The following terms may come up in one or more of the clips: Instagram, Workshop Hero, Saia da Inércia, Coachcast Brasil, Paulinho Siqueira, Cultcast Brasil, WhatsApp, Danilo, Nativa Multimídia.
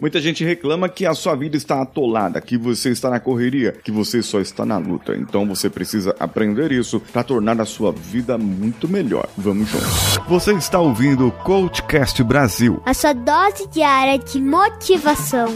Muita gente reclama que a sua vida está atolada, que você está na correria, que você só está na luta. Então você precisa aprender isso para tornar a sua vida muito melhor. Vamos juntos. Você está ouvindo o Coachcast Brasil, a sua dose diária de motivação.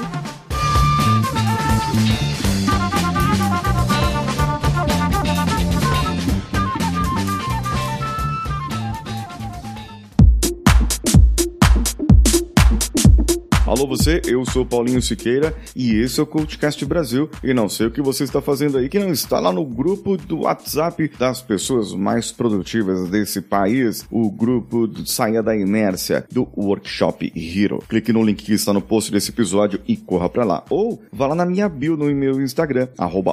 Alô você, eu sou Paulinho Siqueira e esse é o Cultcast Brasil. E não sei o que você está fazendo aí que não está lá no grupo do WhatsApp das pessoas mais produtivas desse país, o grupo do Saia da Inércia, do Workshop Hero. Clique no link que está no post desse episódio e corra para lá. Ou vá lá na minha bio no meu Instagram,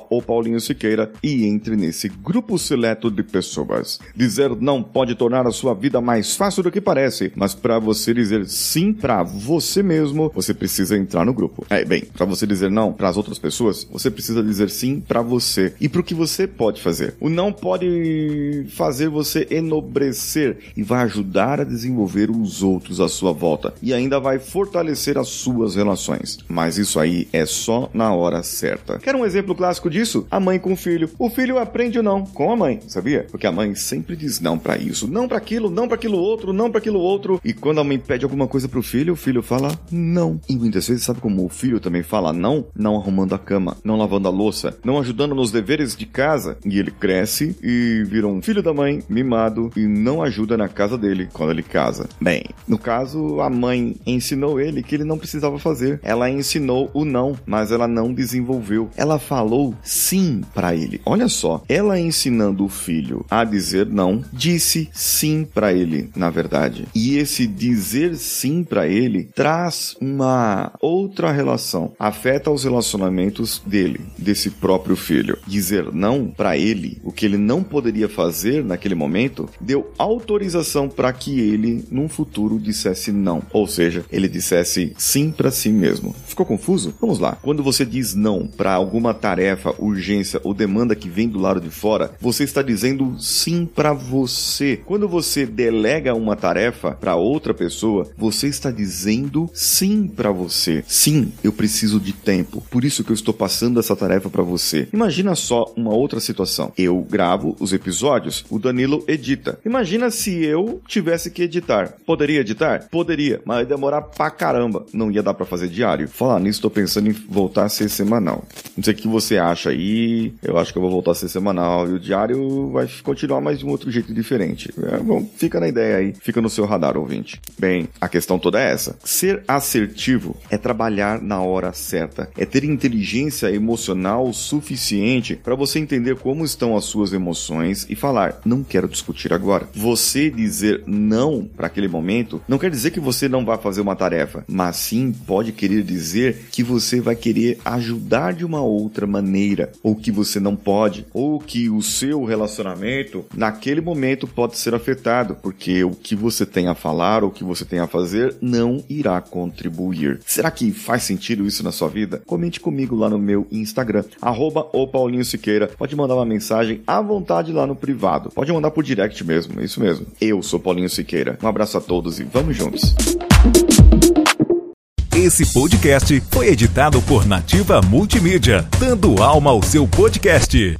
@opaulinhosiqueira, e entre nesse grupo seleto de pessoas. Dizer não pode tornar a sua vida mais fácil do que parece, mas para você dizer sim para você mesmo, você precisa entrar no grupo. Para você dizer não para as outras pessoas, você precisa dizer sim para você e para o que você pode fazer. O não pode fazer você enobrecer e vai ajudar a desenvolver os outros à sua volta e ainda vai fortalecer as suas relações. Mas isso aí é só na hora certa. Quer um exemplo clássico disso? A mãe com o filho. O filho aprende o não com a mãe, sabia? Porque a mãe sempre diz não para isso, não para aquilo, não para aquilo outro, não para aquilo outro. E quando a mãe pede alguma coisa pro filho, o filho fala não. E muitas vezes, sabe como o filho também fala não? Não arrumando a cama, não lavando a louça, não ajudando nos deveres de casa. E ele cresce e vira um filho da mãe, mimado, e não ajuda na casa dele quando ele casa. Bem, no caso, a mãe ensinou ele que ele não precisava fazer. Ela ensinou o não, mas ela não desenvolveu. Ela falou sim pra ele. Olha só, ela ensinando o filho a dizer não, disse sim pra ele, na verdade. E esse dizer sim pra ele traz uma outra relação, afeta os relacionamentos dele, desse próprio filho. Dizer não para ele, o que ele não poderia fazer naquele momento, deu autorização para que ele, num futuro, dissesse não. Ou seja, ele dissesse sim para si mesmo. Ficou confuso? Vamos lá. Quando você diz não para alguma tarefa, urgência ou demanda que vem do lado de fora, você está dizendo sim para você. Quando você delega uma tarefa para outra pessoa, você está dizendo sim para você. Sim, eu preciso de tempo, por isso que eu estou passando essa tarefa para você. Imagina só uma outra situação. Eu gravo os episódios, o Danilo edita. Imagina se eu tivesse que editar. Poderia editar? Poderia, mas ia demorar pra caramba. Não ia dar pra fazer diário. Falar nisso, tô pensando em voltar a ser semanal. Não sei o que você acha aí, eu acho que eu vou voltar a ser semanal e o diário vai continuar, mas de um outro jeito diferente. É, bom, fica na ideia aí, fica no seu radar, ouvinte. Bem, a questão toda é essa. Ser assertivo é trabalhar na hora certa, é ter inteligência emocional suficiente para você entender como estão as suas emoções e falar, não quero discutir agora. Você dizer não para aquele momento não quer dizer que você não vai fazer uma tarefa, mas sim pode querer dizer que você vai querer ajudar de uma outra maneira, ou que você não pode, ou que o seu relacionamento naquele momento pode ser afetado, porque o que você tem a falar ou o que você tem a fazer não irá contribuir. Será que faz sentido isso na sua vida? Comente comigo lá no meu Instagram, @opaulinhosiqueira. Pode mandar uma mensagem à vontade lá no privado. Pode mandar por direct mesmo, é isso mesmo. Eu sou Paulinho Siqueira. Um abraço a todos e vamos juntos. Esse podcast foi editado por Nativa Multimídia, dando alma ao seu podcast.